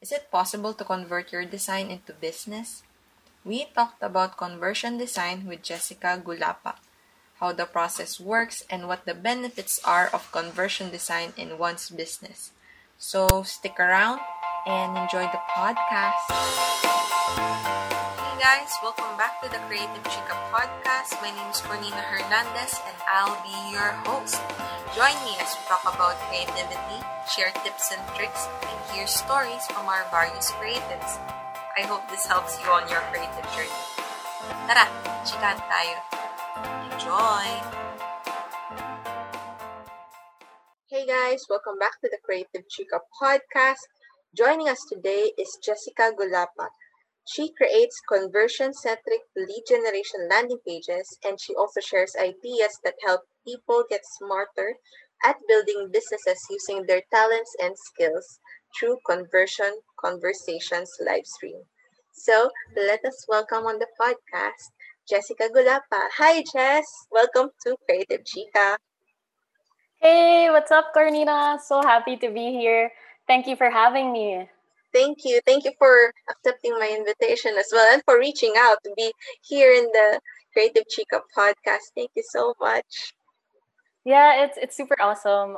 Is it possible to convert your design into business? We talked about conversion design with Jessica Gulapa, how the process works, and what the benefits are of conversion design in one's business. So stick around and enjoy the podcast. Hey guys, welcome back to the Creative Chica Podcast. My name is Bernina Hernandez and I'll be your host. Join me as we talk about creativity, share tips and tricks, and hear stories from our various creatives. I hope this helps you on your creative journey. Tara, chikahan tayo. Enjoy! Hey guys, welcome back to the Creative Chica Podcast. Joining us today is Jessica Gulapa. She creates conversion-centric lead generation landing pages, and she also shares ideas that help people get smarter at building businesses using their talents and skills through Conversion Conversations live stream. So let us welcome on the podcast, Jessica Gulapa. Hi, Jess! Welcome to Creative Chica. Hey, what's up, Carnina? So happy to be here. Thank you for having me. Thank you. Thank you for accepting my invitation as well and for reaching out to be here in the Creative Chica Podcast. Thank you so much. Yeah, it's super awesome.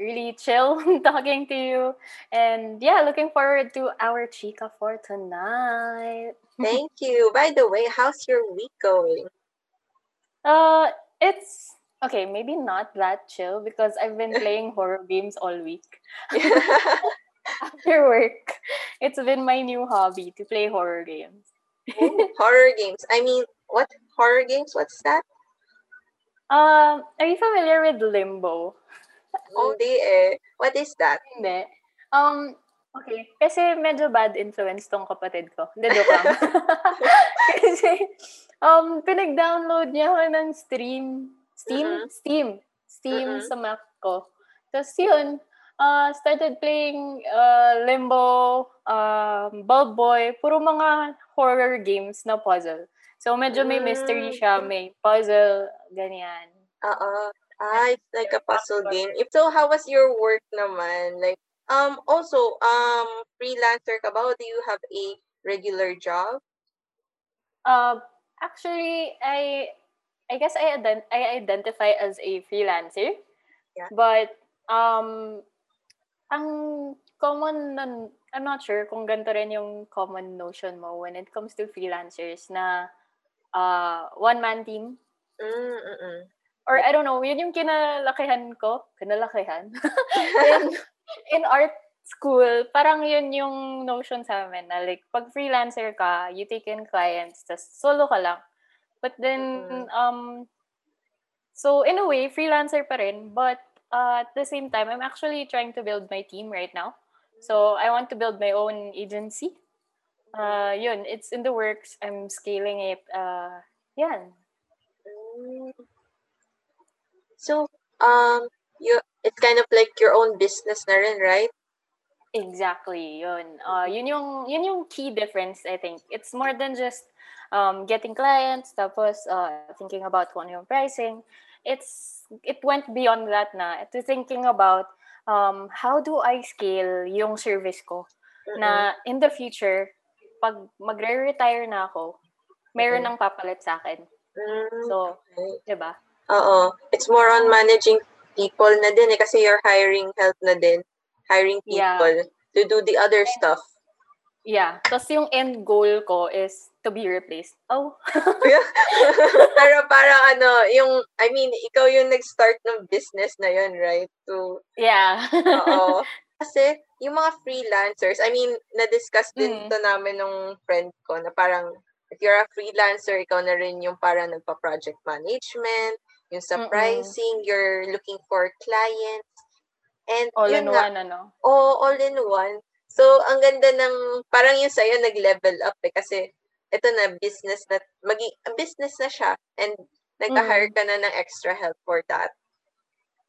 Really chill talking to you. And yeah, looking forward to our Chica for tonight. Thank you. By the way, how's your week going? It's okay, maybe not that chill because I've been playing horror games all week. After work, it's been my new hobby to play horror games. Oh, horror games. I mean, what horror games? What's that? Are you familiar with Limbo? Hindi eh. What is that? Hindi. Okay. Kasi medyo bad influence tong kapatid ko. Hindi, joke lang. Kasi, pinag-download niya ako ng Steam sa Mac ko. Tapos yun, started playing Limbo, Bulb Boy, puro mga horror games na puzzle. So, medyo may mystery siya, may puzzle, ganyan. It's like a puzzle game. So, how was your work naman? Like, freelancer ka ba? Do you have a regular job? Actually, I guess I identify as a freelancer. Yeah. But, ang common nun, I'm not sure kung ganito rin yung common notion mo when it comes to freelancers na one-man team. Or I don't know, yun yung kinalakihan ko. Kinalakihan? in art school, parang yun yung notion sa amin na like, pag freelancer ka, you take in clients, tas solo ka lang. But then, so in a way, freelancer pa rin. But at the same time, I'm actually trying to build my team right now. So I want to build my own agency. Yun, it's in the works. I'm scaling it. Yan. So, it's kind of like your own business na rin, right? Exactly, yun. Yun yung key difference, I think. It's more than just getting clients, tapos thinking about kung ano yung pricing. It went beyond that na. To thinking about how do I scale yung service ko na in the future, pag magre-retire na ako, meron ng papalit sa akin. So, diba? Oo. It's more on managing people na din eh, kasi you're hiring help na din. Hiring people to do the other stuff. Yeah. Tapos yung end goal ko is to be replaced. Oh. Pero parang ikaw yung nag-start ng business na yun, right? So, yeah. Oo. Kasi yung mga freelancers, I mean, na-discuss din ito namin nung friend ko na parang if you're a freelancer, ikaw na rin yung parang nagpa-project management, yung sa pricing, you're looking for clients. And all in one. So, ang ganda ng, parang yun sa'yo, nag-level up eh. Kasi, ito na, business na siya. And, nag-hire ka na ng extra help for that.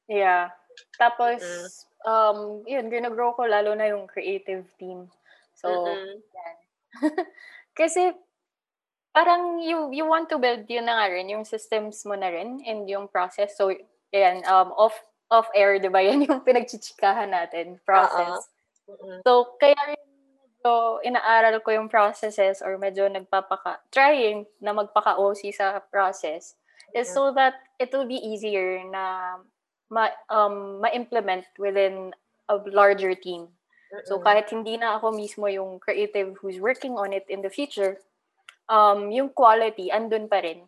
Yeah. Tapos, yun, ginagrow ko lalo na yung creative team. So, yan. Kasi, parang you want to build yun na nga rin, yung systems mo na rin, and yung process. So, yan, off-air, diba? Yan yung pinagchichikahan natin, process. So, kaya rin So, inaaral ko yung processes or medyo trying na magpaka-OC sa process is so that it will be easier na ma-implement within a larger team. So, kahit hindi na ako mismo yung creative who's working on it in the future, yung quality, andun pa rin.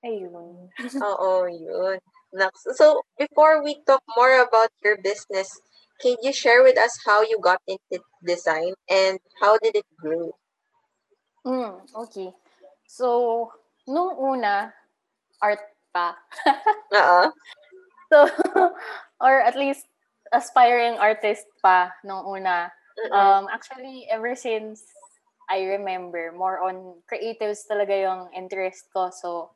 Ayun. Oo, yun. So, before we talk more about your business, can you share with us how you got into design and how did it grow? Okay. So, nung una, art pa. So, or at least aspiring artist pa nung una. Actually, ever since I remember, more on creatives talaga yung interest ko. So,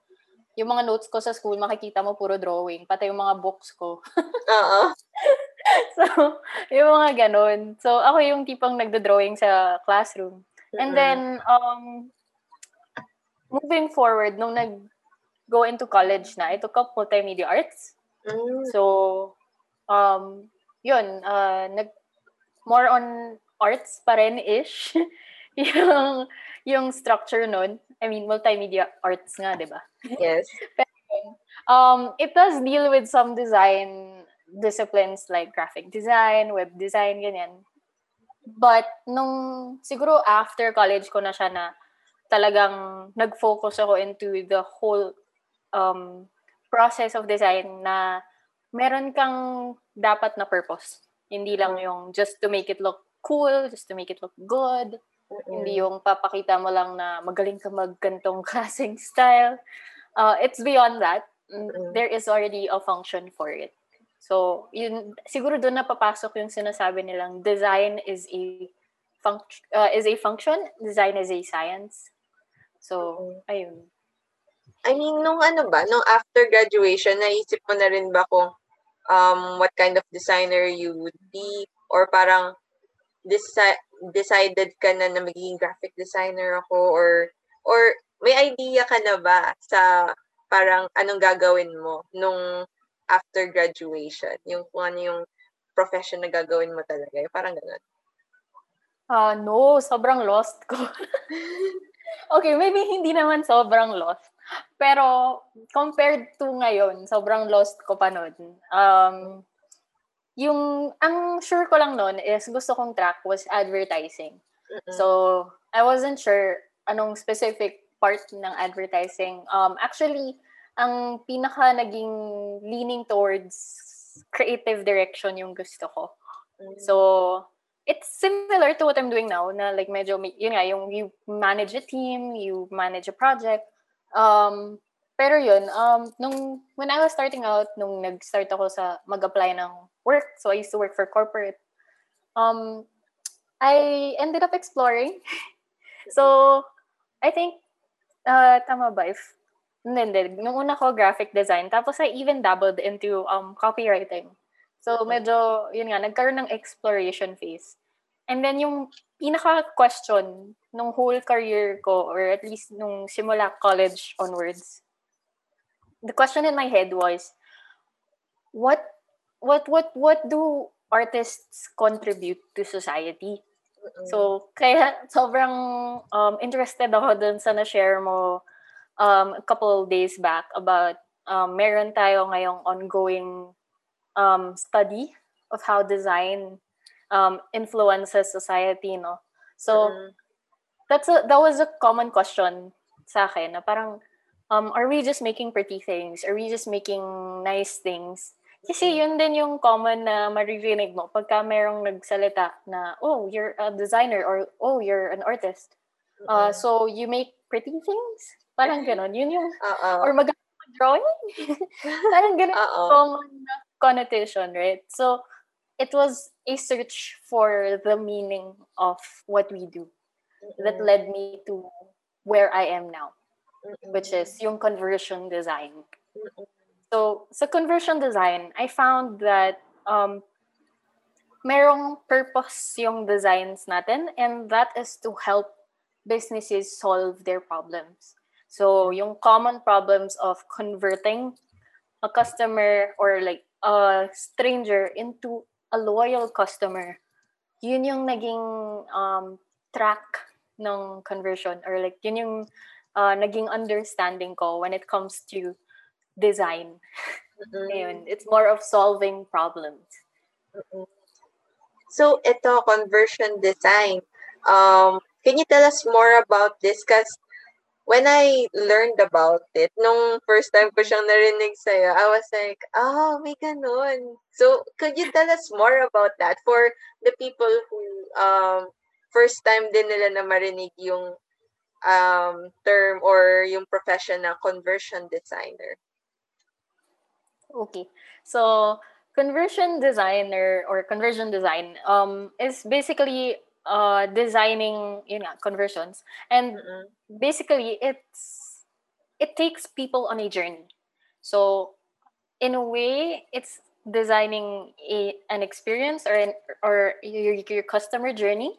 yung mga notes ko sa school, makikita mo puro drawing. Pati yung mga books ko. So, yung mga ganun. So, ako yung tipong nagda-drawing sa classroom. And then, moving forward, nung nag-go into college na, I took up multimedia arts. So, yun, more on arts pa rin-ish yung structure nun. I mean, multimedia arts nga, diba? Yes. Pero, it does deal with some design disciplines like graphic design, web design, ganyan. But nung siguro after college ko na siya na talagang nag-focus ako into the whole process of design na meron kang dapat na purpose. Hindi lang yung just to make it look cool, just to make it look good. Hindi yung papakita mo lang na magaling ka maggantong klaseng style. It's beyond that. There is already a function for it. So, yun, siguro doon na papasok yung sinasabi nilang design is a function, design is a science. So, ayun. I mean, nung after graduation, naisip mo na rin ba kung what kind of designer you would be? Or parang decided ka na magiging graphic designer ako? Or may idea ka na ba sa parang anong gagawin mo nung after graduation, yung kung ano yung profession na gagawin mo talaga, yung parang ganun. No, sobrang lost ko. Okay, maybe hindi naman sobrang lost. Pero compared to ngayon, sobrang lost ko pa nun. Ang sure ko lang nun is gusto kong track was advertising. So, I wasn't sure anong specific part ng advertising. Actually, ang pinaka naging leaning towards creative direction yung gusto ko. So, it's similar to what I'm doing now na like medyo, yun nga, yung you manage a team, you manage a project. Pero yun, when I was starting out, nung nag-start ako sa mag-apply ng work, so I used to work for corporate, I ended up exploring. So, I think, tama ba if nung una ko, graphic design. Tapos, I even dabbled into copywriting. So, medyo, yun nga, nagkaroon ng exploration phase. And then, yung pinaka-question nung whole career ko, or at least nung simula college onwards, the question in my head was, what do artists contribute to society? So, kaya sobrang interested ako dun sa na-share mo a couple days back about meron tayo ngayong ongoing study of how design influences society, no? So, that was a common question sa akin, na parang, are we just making pretty things? Are we just making nice things? Kasi yun din yung common na maririnig mo pagka merong nagsalita na, oh, you're a designer, or oh, you're an artist. So, you make pretty things? Parang gano'n. Yun yung, or magandang drawing. Parang gano'n yung common connotation, right? So, it was a search for the meaning of what we do that led me to where I am now, which is yung conversion design. So, sa conversion design, I found that merong purpose yung designs natin, and that is to help businesses solve their problems. So, yung common problems of converting a customer or like a stranger into a loyal customer yun yung naging track ng conversion, or like yun yung naging understanding ko when it comes to design. Mm-hmm. Ayun, it's more of solving problems. Mm-hmm. So ito, conversion design. Can you tell us more about this? Because when I learned about it, nung first time ko siyang narinig sa'yo, I was like, oh, may ganun. So could you tell us more about that for the people who first time din nila na marinig yung term or yung profession na conversion designer? Okay. So, conversion designer or conversion design is basically designing, you know, conversions. And mm-hmm. basically, it takes people on a journey. So, in a way, it's designing an experience or your customer journey.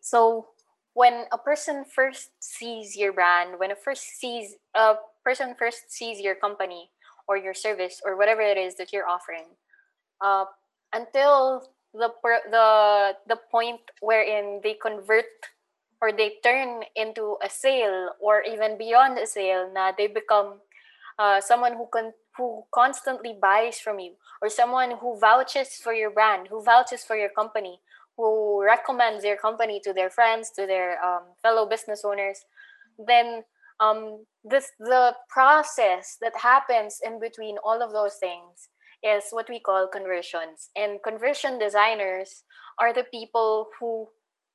So, when a person first sees your brand, when a person first sees your company or your service or whatever it is that you're offering, until the point wherein they convert or they turn into a sale or even beyond a sale, na they become someone who constantly buys from you, or someone who vouches for your brand, who vouches for your company, who recommends their company to their friends, to their fellow business owners, then the process that happens in between all of those things is what we call conversions. And conversion designers are the people who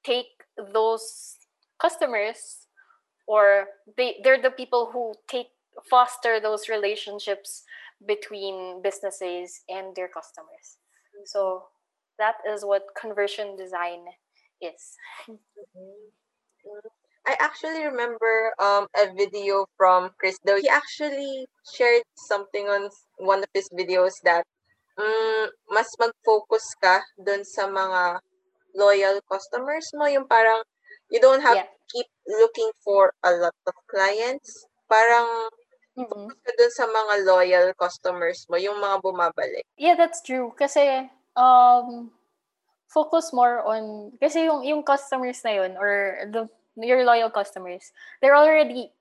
take those customers, or they're the people who foster those relationships between businesses and their customers. So that is what conversion design is. I actually remember a video from Chris Do. He actually shared something on one of his videos that mas mag-focus ka dun sa mga loyal customers mo. Yung parang you don't have to keep looking for a lot of clients. Parang focus ka dun sa mga loyal customers mo, yung mga bumabalik. Yeah, that's true. Kasi focus more on, kasi yung customers na yun, or your loyal customers, they're already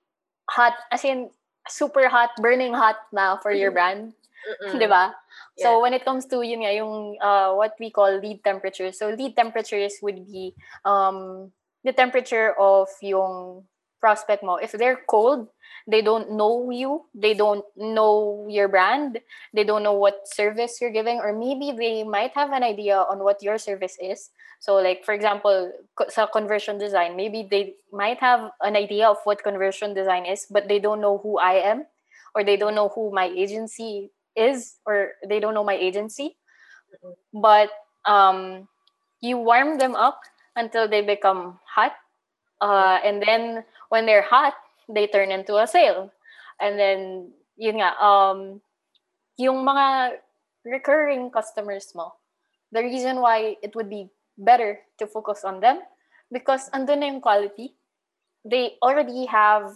hot, as in super hot, burning hot now for your brand. Diba? Yeah. So when it comes to yun nga, yung what we call lead temperature. So lead temperatures would be the temperature of yung prospect mo. If they're cold, they don't know you, they don't know your brand, they don't know what service you're giving, or maybe they might have an idea on what your service is. So like, for example, sa conversion design, maybe they might have an idea of what conversion design is, but they don't know who I am, or they don't know who my agency is, or they don't know my agency. But you warm them up until they become hot. And then when they're hot, they turn into a sale. And then, yun nga, yung mga recurring customers mo, the reason why it would be better to focus on them, because andun na yung quality. They already have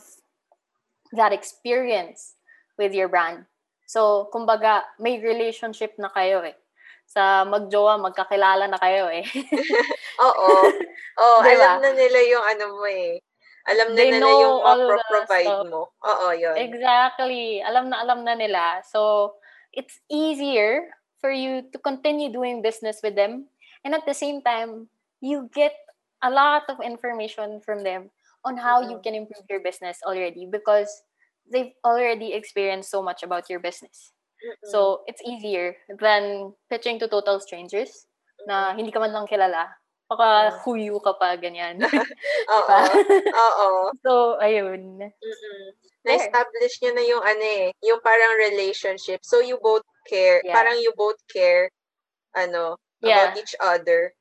that experience with your brand. So, kumbaga, may relationship na kayo eh. Sa magjowa, magkakilala na kayo eh. Oo. Oh, alam na nila yung ano mo eh. Alam na they nila yung provide mo. Oo, yun. Exactly. Alam na nila. So, it's easier for you to continue doing business with them. And at the same time, you get a lot of information from them on how you can improve your business already, because they've already experienced so much about your business. So, it's easier than pitching to total strangers na hindi ka man lang kilala. Baka huyu ka pa, ganyan. Oo. Oo. So, ayun. Na-establish nyo na yung ano eh, yung parang relationship. So, you both care. Yeah. Parang you both care about each other.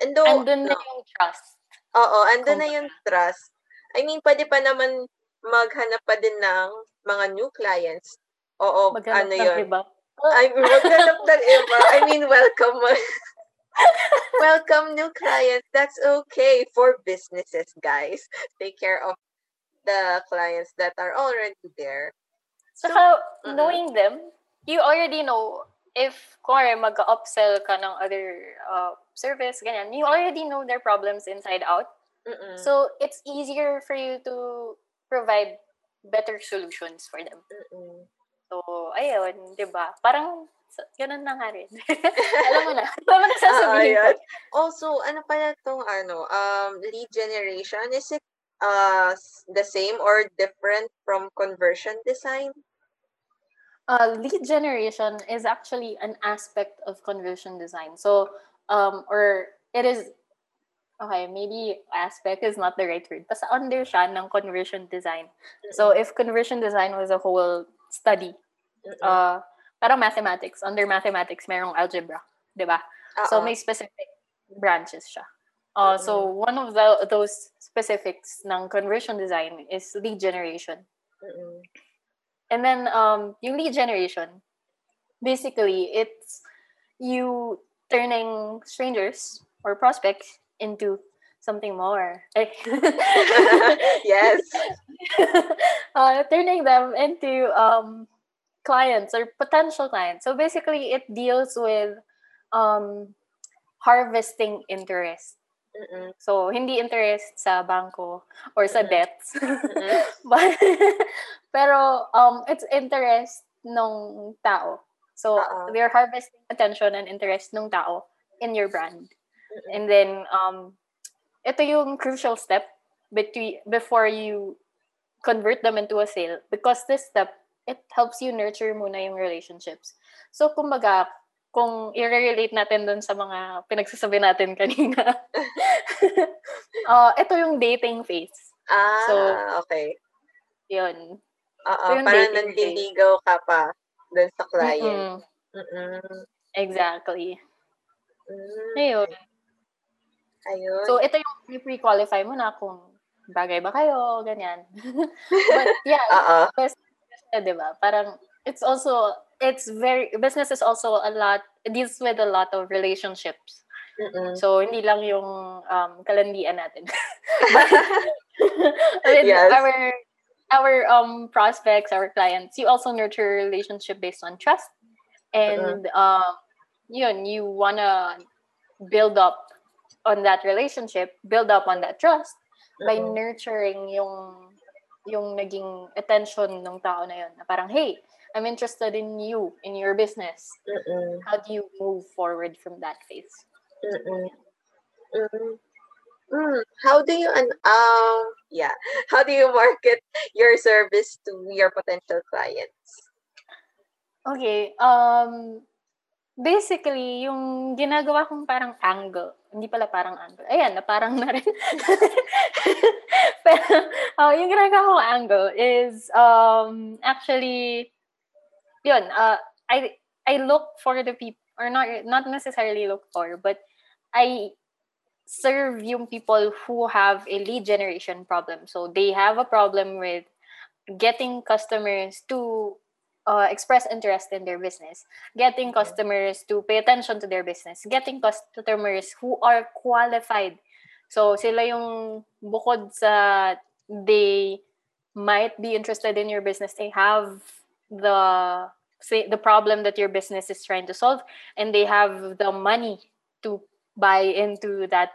And andun na yung trust. Oo. Andun na yung trust. I mean, pwede pa naman maghanap pa din ng mga new clients. Oo, ano yun? Maghanap ng iba. I mean, welcome. Welcome new clients. That's okay for businesses, guys. Take care of the clients that are already there. So, knowing them, you already know if kunwari mag-upsell ka ng other service, ganyan, you already know their problems inside out. Mm-mm. So it's easier for you to provide better solutions for them. Mm-mm. So, ayun, diba? Parang, ganun na nga rin. Alam mo na. Alam na sasabihin ko. Also, ano pala itong, lead generation? Is it the same or different from conversion design? Lead generation is actually an aspect of conversion design. So, maybe aspect is not the right word. Basta under siya ng conversion design. So, if conversion design was a whole study, parang mathematics, under mathematics, merong algebra, diba? So, may specific branches siya. So, one of those specifics ng conversion design is lead generation. And then, yung lead generation, basically, it's you turning strangers or prospects into something more. Yes. Turning them into clients or potential clients. So basically, it deals with harvesting interest. Mm-mm. So, hindi interest sa banko or sa debts. But, pero, it's interest ng tao. So, we're harvesting attention and interest ng tao in your brand. And then, ito yung crucial step before you convert them into a sale. Because this step, it helps you nurture muna yung relationships. So, kumbaga, kung i-relate natin dun sa mga pinagsasabi natin kanina, ito yung dating phase. So, okay. Yun. Parang nandiligaw ka pa dun sa client. Exactly. Ayun. Ayun. So, ito yung pre-qualify mo na kung bagay ba kayo, ganyan. But, yeah. Business, diba? Parang, business is also a lot, it deals with a lot of relationships. Mm-mm. So, hindi lang yung kalandian natin. But, with our prospects, our clients, you also nurture relationship based on trust. And, you want to build up on that relationship, build up on that trust by nurturing yung naging attention ng tao na yun. Na parang, hey, I'm interested in you, in your business. Mm-mm. How do you move forward from that phase? Mm-mm. Mm-mm. Mm. How do you market your service to your potential clients? Okay. Basically, yung ginagawa kong parang angle. Hindi pala parang angle. Ayan, na parang na rin. Pero, yung ginagawa kong angle is actually, yun, I look for the people, or not necessarily look for, but I serve yung people who have a lead generation problem. So, they have a problem with getting customers to express interest in their business, getting customers to pay attention to their business, getting customers who are qualified. So, sila yung bukod sa they might be interested in your business, they have the problem that your business is trying to solve, and they have the money to buy into that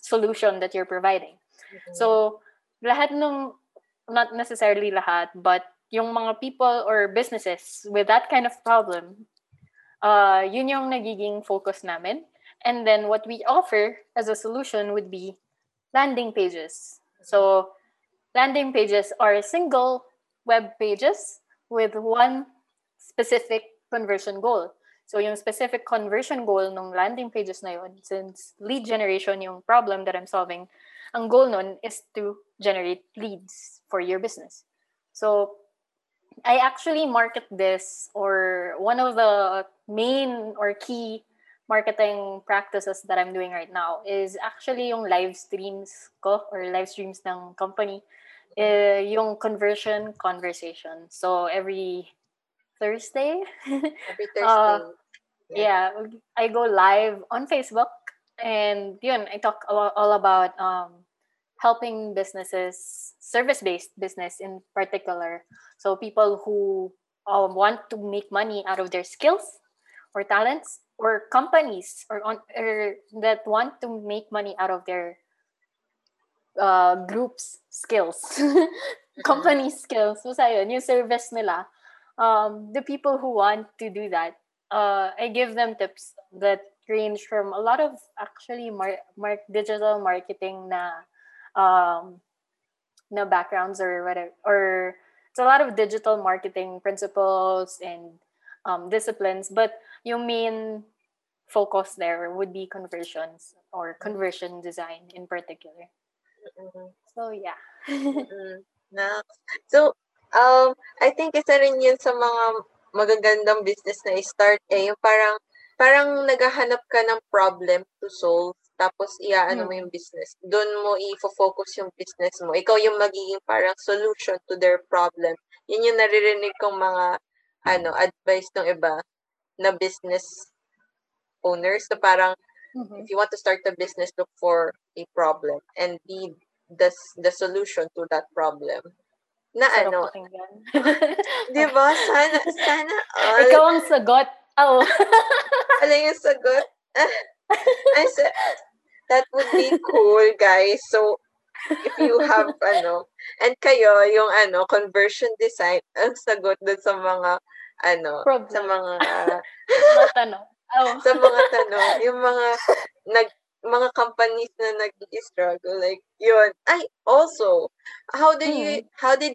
solution that you're providing. Mm-hmm. So, not necessarily lahat, but yung mga people or businesses with that kind of problem, yun yung nagiging focus namin. And then what we offer as a solution would be landing pages. So, landing pages are single web pages with one specific conversion goal. So, yung specific conversion goal ng landing pages na yun, since lead generation yung problem that I'm solving, ang goal nun is to generate leads for your business. So, I actually market this, or one of the main or key marketing practices that I'm doing right now is actually yung live streams ko or live streams ng company, yung Conversion Conversation. So every Thursday. I go live on Facebook, and yun, I talk all about helping businesses, service-based business in particular. So people who want to make money out of their skills, or talents or companies or that want to make money out of their group's skills, company skills. So yun, yung service nila. The people who want to do that, I give them tips that range from a lot of actually digital marketing na backgrounds or whatever, or it's a lot of digital marketing principles and disciplines, but your main focus there would be conversions or conversion design in particular. Mm-hmm. So yeah. Mm-hmm. No. So I think isa rin yun sa mga magagandang business na i-start yung parang naghahanap ka ng problem to solve, tapos mo yung business. Doon mo i-focus yung business mo. Ikaw yung magiging parang solution to their problem. Yun yung naririnig kong mga advice ng iba na business owners. So parang if you want to start a business, look for a problem and be the solution to that problem. Na ano? Diba? Sana all. Ikaw ang sagot. Oh. Alam yung sagot? That would be cool, guys. So, if you have, and kayo, yung, conversion design, ang sagot dun sa mga, problem. Sa mga, tanong. Oh. Sa mga tanong. Yung mga companies na nag-struggle, like, yun. Ay, also, how did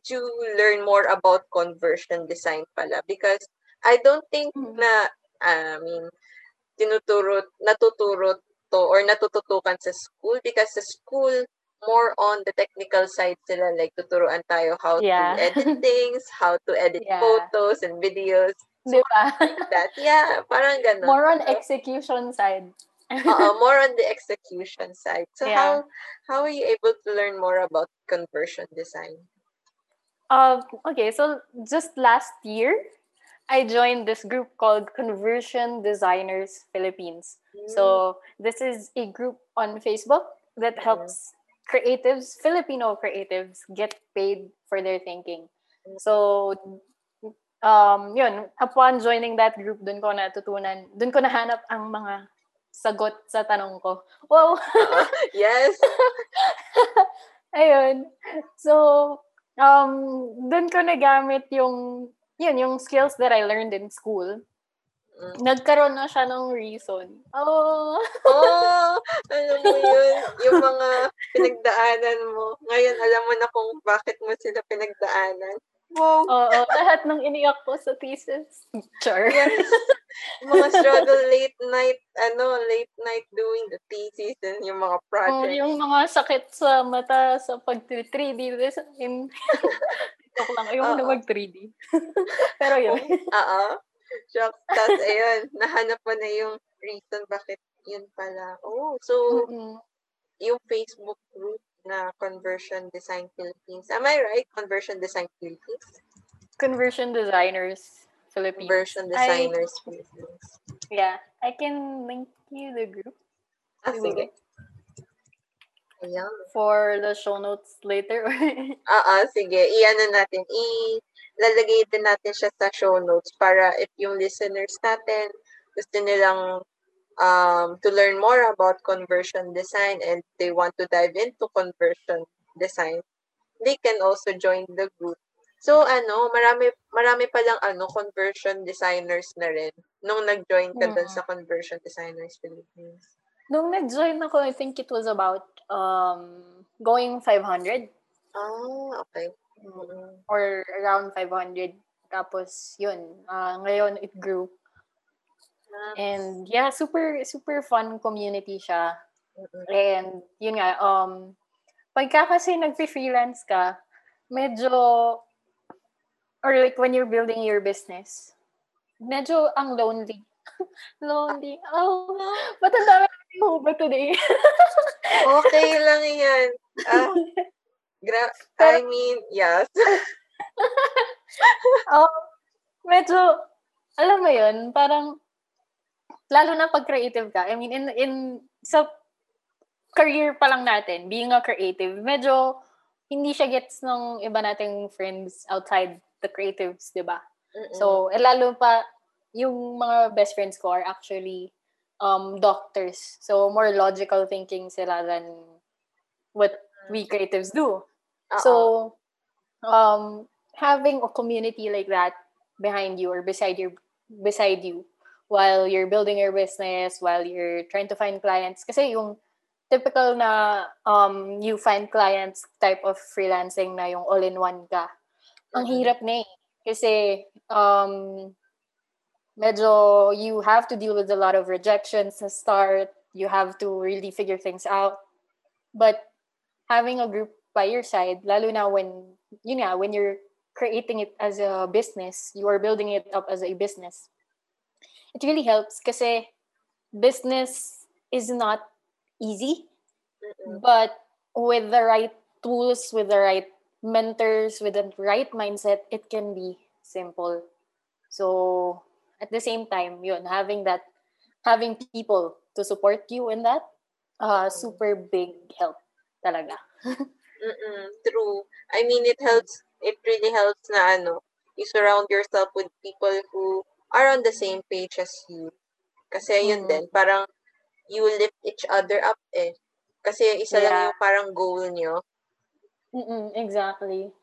you learn more about conversion design pala? Because, I don't think natuturo to or natututukan sa school, because sa school, more on the technical side sila, like tuturuan tayo how to edit things, how to edit photos and videos. So, diba? Like that. Yeah, parang ganun. More on execution side. More on the execution side. So how are you able to learn more about conversion design? Okay, so just last year, I joined this group called Conversion Designers Philippines. So this is a group on Facebook that helps creatives, Filipino creatives, get paid for their thinking. So, yun, upon joining that group, dun ko nahanap ang mga sagot sa tanong ko. Wow! Yes! Ayun. So, dun ko nagamit yung skills that I learned in school. Nagkaroon na siya ng reason. Oh! Alam mo yun. Yung mga pinagdaanan mo. Ngayon, alam mo na kung bakit mo sila pinagdaanan. Wow! Oo, lahat ng iniyak ko sa thesis. Sure. Yes. Mga struggle late night doing the thesis and yung mga projects. Yung mga sakit sa mata sa pag-3D. Joke lang. Ayaw mo na mag-3D. Pero yun. Oo. Joke. Tapos, ayun. Nahanap mo na yung reason bakit yun pala. Oh, so, yung Facebook group na Conversion Design Philippines. Am I right? Conversion Design Philippines? Conversion Designers Philippines. Conversion Designers Philippines. Yeah. I can link you the group. Sige. Ayan. For the show notes later. Sige. Lalagay din natin siya sa show notes para if yung listeners natin gusto nilang to learn more about conversion design and they want to dive into conversion design, they can also join the group. So, marami palang conversion designers na rin nung nag-join ka dun sa Conversion Designers Philippines. Nung nag-join ako, I think it was about going 500. Oh, okay. Or around 500. Tapos, yun. Ngayon, it grew. Nice. And yeah, super, super fun community siya. Mm-hmm. And yun nga, pagka kasi nag-freelance ka, medyo, or like when you're building your business, medyo ang lonely. Lonely. Oh, ba't ang dami mo ba today? Okay lang yan. Yes. Medyo, alam mo yun, parang, lalo na pag creative ka, I mean, in sa career pa lang natin, being a creative, medyo, hindi siya gets ng iba nating friends outside the creatives, diba? Mm-mm. So, lalo pa, yung mga best friends ko are actually doctors. So, more logical thinking sila than what we creatives do. Uh-oh. So, having a community like that behind you or beside you while you're building your business, while you're trying to find clients. Kasi yung typical na you find clients type of freelancing na yung all-in-one ka. Ang hirap na eh. Kasi medyo you have to deal with a lot of rejections to start. You have to really figure things out. But having a group by your side, lalo na when, you know, when you're creating it as a business, you are building it up as a business. It really helps kasi business is not easy. Mm-hmm. But with the right tools, with the right mentors, with the right mindset, it can be simple. So at the same time, yun, having people to support you in that, super big help talaga. True. I mean, it helps. It really helps na ano, you surround yourself with people who are on the same page as you. Kasi yun din, parang you lift each other up eh. Kasi isa lang yung parang goal nyo. Exactly.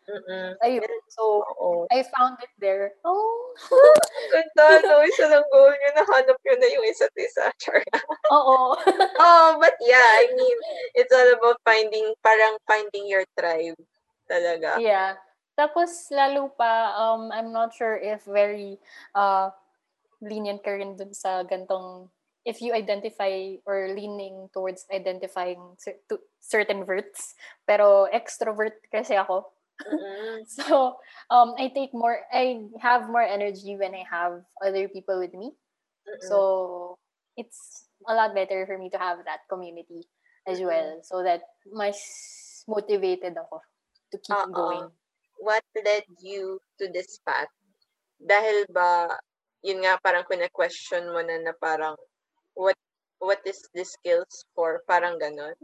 Ayun. So, I found it there. Oh! Ganda, no? Isa lang goal nyo, nahanap yun na yung isa't isa. Oo. Oh, but yeah, I mean, it's all about finding your tribe. Talaga. Yeah. Tapos, lalo pa, I'm not sure if very lenient ka rin dun sa gantong, if you identify or leaning towards identifying to certain verts. Pero extrovert kasi ako. Mm-hmm. So, I have more energy when I have other people with me. Mm-hmm. So, it's a lot better for me to have that community as well. So that mas motivated ako to keep going. What led you to this path? Dahil ba, yun nga parang kuna-question mo na parang, what is this skills for? Parang ganon?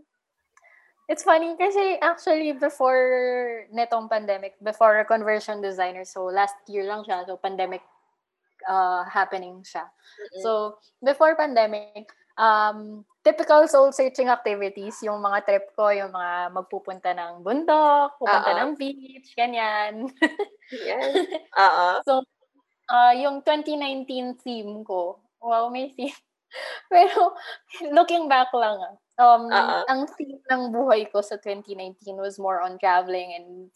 It's funny kasi actually before netong pandemic, before Conversion Designer, so last year lang siya, so pandemic happening siya. Mm-hmm. So, before pandemic, typical soul-searching activities, yung mga trip ko, yung mga magpupunta ng bundok, pupunta ng beach, ganyan. Yes. So, yung 2019 theme ko, wow, may theme. Pero, looking back lang, ang theme ng buhay ko sa 2019 was more on traveling and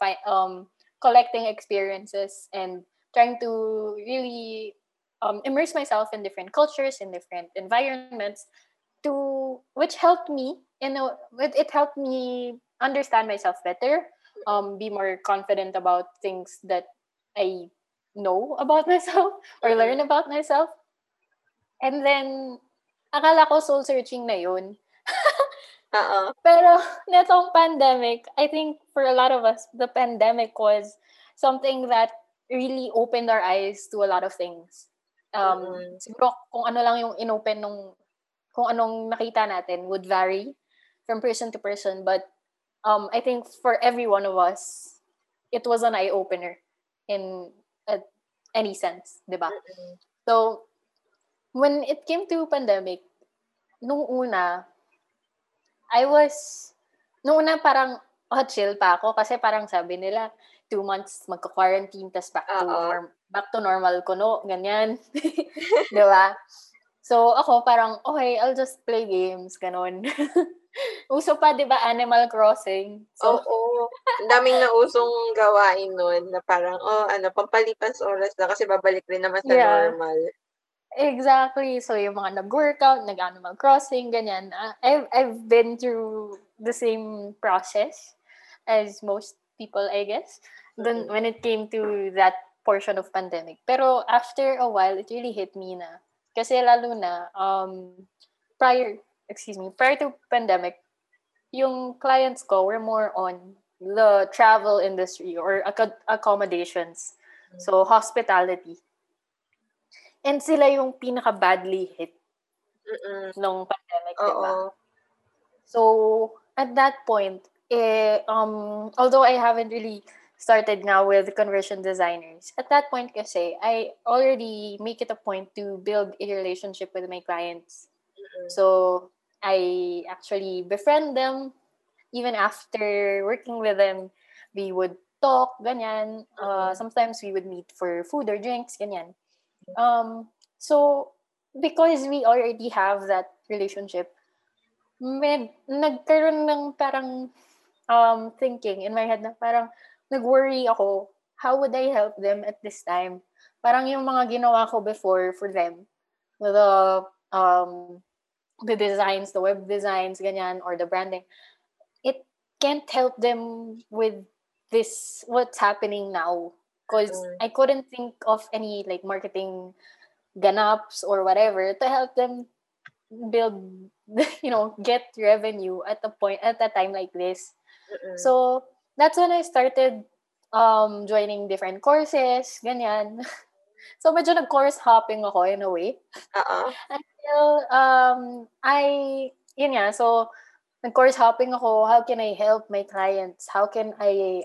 collecting experiences and trying to really immerse myself in different cultures, in different environments, it helped me understand myself better, be more confident about things that I know about myself or learn about myself. And then, akala ko soul-searching na yun. Pero, netong pandemic, I think for a lot of us, the pandemic was something that really opened our eyes to a lot of things. Siguro, kung ano lang yung inopen nung kung anong nakita natin would vary from person to person. But I think for every one of us, it was an eye-opener in any sense, di ba? So, when it came to pandemic, nung una parang chill pa ako kasi parang sabi nila, 2 months magka-quarantine, tas back to normal ko, no? Ganyan. Di ba? So, ako parang, okay, I'll just play games, ganun. Uso pa, di ba, Animal Crossing? So, oo. Ang daming nausong gawain nun na parang, pampalipas oras na kasi babalik rin naman sa normal. Exactly. So, yung mga nag-workout, nag-Animal Crossing, ganyan. I've been through the same process as most people, I guess, then when it came to that portion of pandemic. Pero after a while, it really hit me na. Kasi lalo na, prior to pandemic, yung clients ko were more on the travel industry or accommodations. So, hospitality. And sila yung pinaka-badly hit nung pandemic, diba? So, at that point, although I haven't really started now with Conversion Designers. At that point kasi, I already make it a point to build a relationship with my clients. Mm-hmm. So I actually befriend them. Even after working with them, we would talk, ganyan. Sometimes we would meet for food or drinks, ganyan. So because we already have that relationship, nagkaroon ng parang thinking in my head na parang nag-worry ako, how would I help them at this time? Parang yung mga ginawa ko before for them, the designs, the web designs, ganyan, or the branding, it can't help them with this, what's happening now. Because I couldn't think of any like marketing ganaps or whatever to help them build, you know, get revenue at a time like this. Mm-mm. So that's when I started joining different courses, ganyan. So medyo nag-course hopping ako in a way. Uh-uh. Until so nag-course hopping ako, how can I help my clients? How can I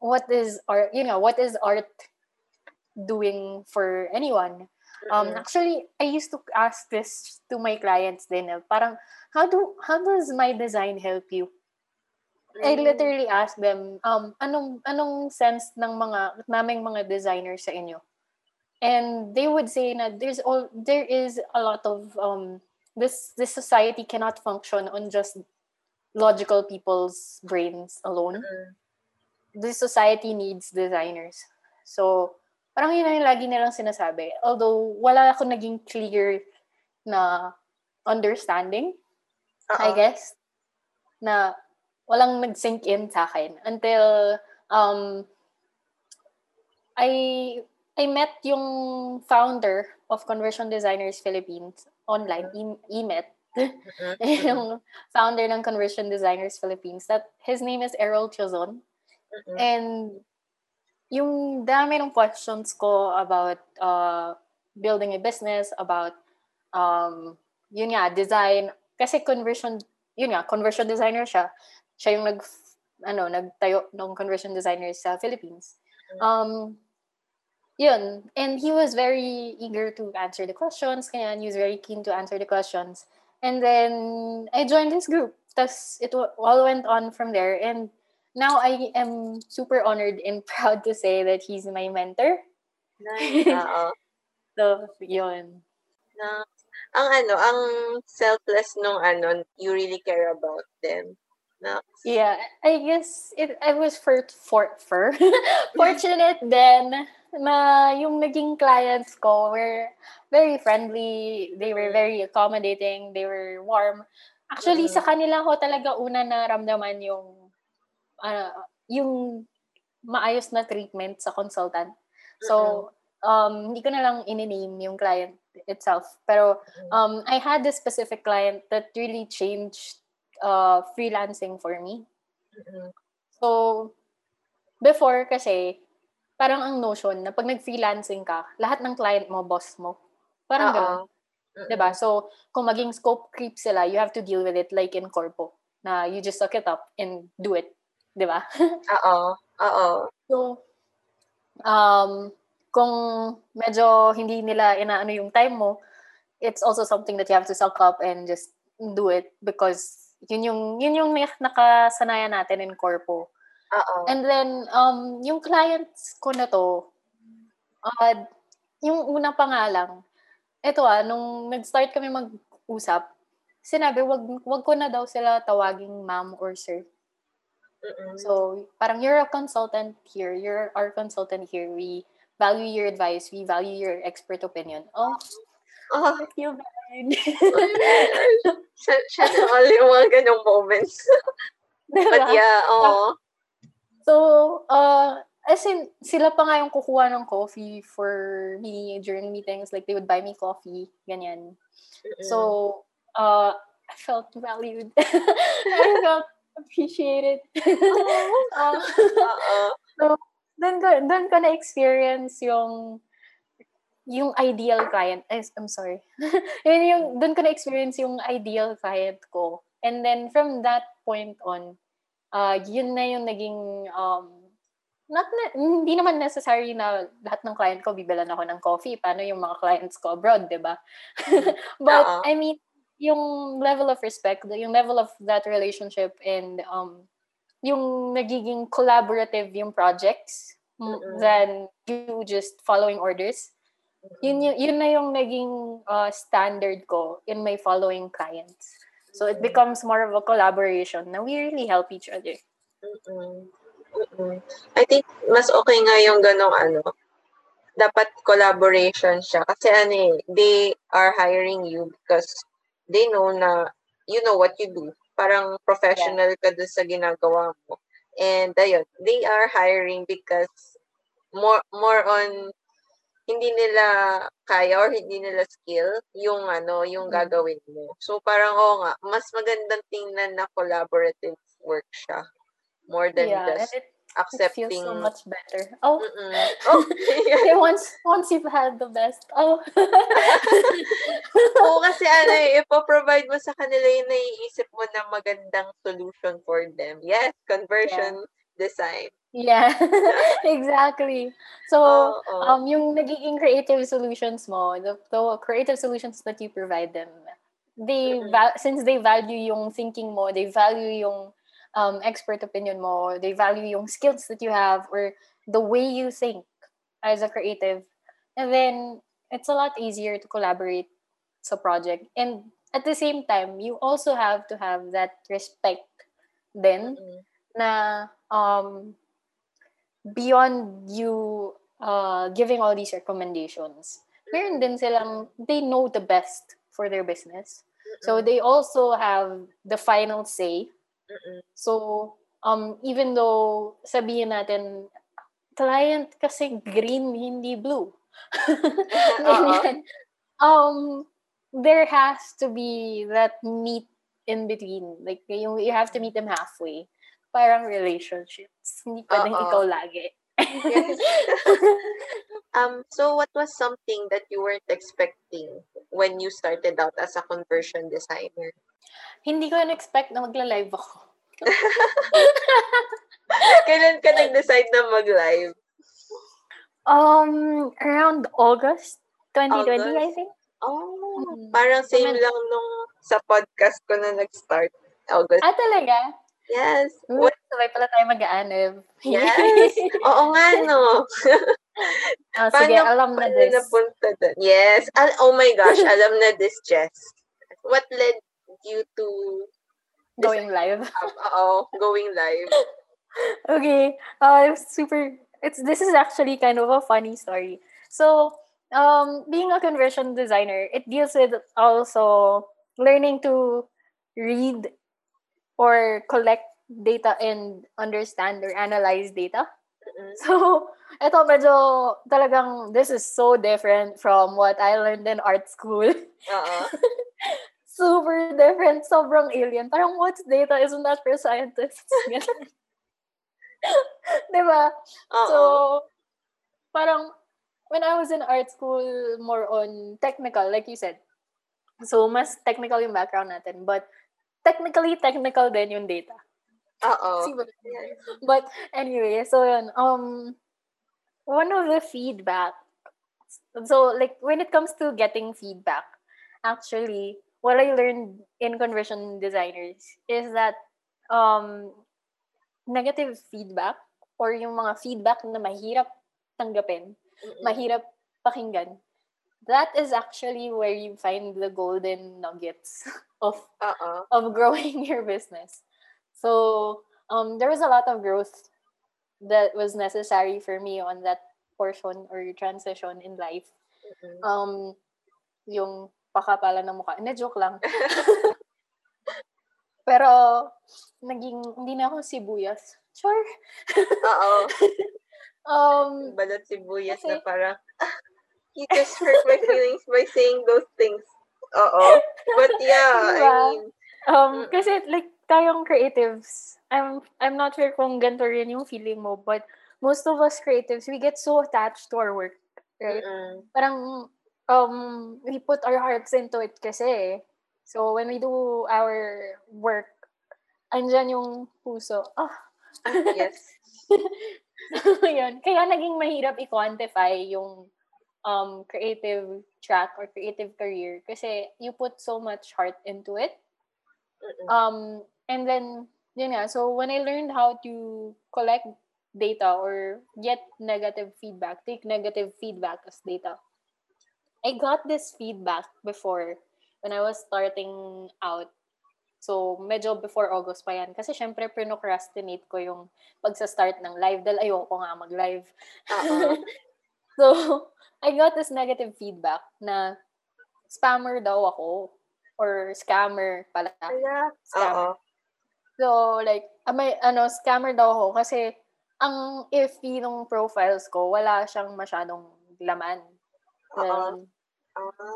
what is art doing for anyone? Mm-hmm. Actually, I used to ask this to my clients din. Parang, how does my design help you? Mm-hmm. I literally ask them, anong sense ng naming mga designers sa inyo? And they would say na there is a lot of this society cannot function on just logical people's brains alone. Mm-hmm. This society needs designers. So parang yun yung lagi nilang sinasabi. Although, wala akong naging clear na understanding, I guess, na walang nag-sink in sa akin. Until, I met yung founder of Conversion Designers Philippines online, e-met. Yung founder ng Conversion Designers Philippines. His name is Errol Chuzon. Mm-hmm. And yung dami ng questions ko about building a business, about design, kasi conversion designer siya yung nagtayo ng Conversion Designers sa Philippines. And he was very eager to answer the questions, kaya he was very keen to answer the questions. And then I joined his group. Tas it all went on from there, and now I am super honored and proud to say that he's my mentor. Nice. So, yun. Ang selfless nung you really care about them. No? Yeah, I guess I was fortunate then na yung naging clients ko were very friendly, they were very accommodating, they were warm. Actually, sa kanila ko talaga una naramdaman yung maayos na treatment sa consultant. So, hindi ko na lang in-name yung client itself. Pero, I had this specific client that really changed freelancing for me. Mm-hmm. So, before kasi, parang ang notion na pag nag-freelancing ka, lahat ng client mo, boss mo. Parang gano'n. Diba? So, kung maging scope creep sila, you have to deal with it like in corpo. Na you just suck it up and do it. Diba? So, kung medyo hindi nila inaano yung time mo, it's also something that you have to suck up and just do it because yun yung nakasanayan natin in corpo. And then, yung clients ko na to, yung una pa nga lang, nung nag-start kami mag-usap, sinabi, wag ko na daw sila tawaging ma'am or sir. Mm-mm. So, parang you're our consultant here. We value your advice. We value your expert opinion. Oh, I feel bad. Siya na all yung mga ganong moments. Diba? But yeah, So, as in, sila pa nga yung kukuha ng coffee for me during meetings. Like, they would buy me coffee. Ganyan. Mm-mm. So, I felt valued. I felt appreciate it. So, dun ko na-experience yung ideal client. I'm sorry. Dun ko na-experience yung ideal client ko. And then, from that point on, yun na yung naging, hindi naman necessary na lahat ng client ko bibilan ako ng coffee. Paano yung mga clients ko abroad, di ba? But, uh-oh. I mean, yung level of respect, yung level of that relationship and yung nagiging collaborative yung projects than you just following orders. Yun na yung naging standard ko in my following clients. So, it becomes more of a collaboration na we really help each other. Mm-mm. I think mas okay nga yung ganong ano. Dapat collaboration siya. Kasi they are hiring you because they know na you know what you do. Parang professional ka dun sa ginagawa mo. And ayun, they are hiring because more on hindi nila kaya or hindi nila skill yung ano, yung gagawin mo. So parang oo nga, mas magandang tingnan na collaborative work siya. More than just accepting. It feels so much better. Oh, okay, once you've had the best. Oh. Oo, kasi ipoprovide mo sa kanila yung naiisip mo na magandang solution for them. Yes, conversion design. Yeah, exactly. So, yung nagiging creative solutions mo, the creative solutions that you provide them, they since they value yung thinking mo, they value yung expert opinion mo, they value yung skills that you have or the way you think as a creative. And then, it's a lot easier to collaborate sa project. And at the same time, you also have to have that respect then na beyond you giving all these recommendations. Meron din silang, they know the best for their business. So, they also have the final say. So, even though sabihin natin, client kasi green, hindi blue. Then, there has to be that meet in between. Like, you have to meet them halfway. Parang relationships. Hindi pwedeng ikaw lagi. Yes. So, what was something that you weren't expecting when you started out as a conversion designer? Hindi ko in-expect na magla-live ako. Kailan ka nag-decide na mag-live? Around August 2020, I think. Oh, parang same lang nung sa podcast ko na nag-start. August. Ah, talaga? Yes. Sabay pala tayo mag-aanib. Yes. Oo nga, no? Sige, alam na this. Yes. Oh my gosh, alam na this, Jess. What led you to going live? Going live. Okay. This is actually kind of a funny story. So, being a conversion designer, it deals with also learning to read or collect data and understand or analyze data. So, eto medyo talagang this is so different from what I learned in art school. Super different. Sobrang alien. Parang, what's data? Isn't that for scientists? Diba? So, parang, when I was in art school, more on technical, like you said. So, mas technical yung background natin. But, technical din yung data. But, anyway, so yun. One of the feedback. So, like, when it comes to getting feedback, actually, what I learned in conversion designers is that negative feedback or yung mga feedback na mahirap tanggapin, mahirap pakinggan, that is actually where you find the golden nuggets of growing your business. So there was a lot of growth that was necessary for me on that portion or transition in life. Yung pakapala ng mukha. Na-joke lang. Pero, hindi na ako sibuyas. Sure. Balat sibuyas kasi, na parang, you just hurt my feelings by saying those things. But yeah, diba? I mean. Kasi, like, tayong creatives, I'm not sure kung ganito rin yung feeling mo, but most of us creatives, we get so attached to our work. Right? Parang, we put our hearts into it kasi. So, when we do our work, andyan yung puso. Oh. Yes. Yun. Kaya naging mahirap i-quantify yung creative track or creative career kasi you put so much heart into it. And then, yun nga, so when I learned how to collect data or get negative feedback, take negative feedback as data, I got this feedback before when I was starting out. So, medyo before August pa yan. Kasi, syempre, pinocrastinate ko yung pagsa-start ng live dahil ayoko nga mag-live. So, I got this negative feedback na spammer daw ako. Or scammer pala. Yeah. Scammer. So, like, scammer daw ako kasi ang iffy nung profiles ko, wala siyang masyadong laman.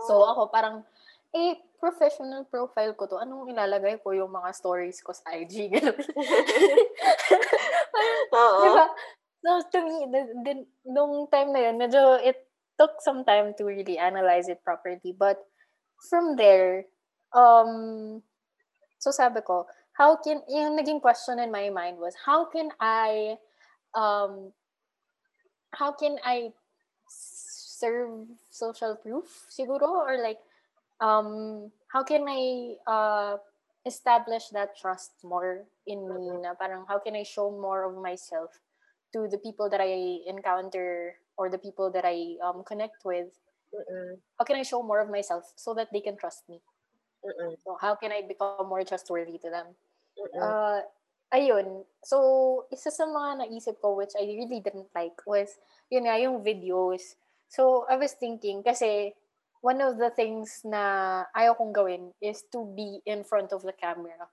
So, ako parang, professional profile ko to. Anong ilalagay ko yung mga stories ko sa IG? Diba? So, to me, nung time na yun, medyo it took some time to really analyze it properly. But from there, so sabi ko, yung naging question in my mind was, how can I serve social proof, siguro? Or like, how can I establish that trust more in me? Na parang how can I show more of myself to the people that I encounter or the people that I connect with? How can I show more of myself so that they can trust me? So how can I become more trustworthy to them? Ayun. So, isa sa mga naisip ko which I really didn't like was, yun nga, yung videos. So, I was thinking, kasi one of the things na ayaw kong gawin is to be in front of the camera.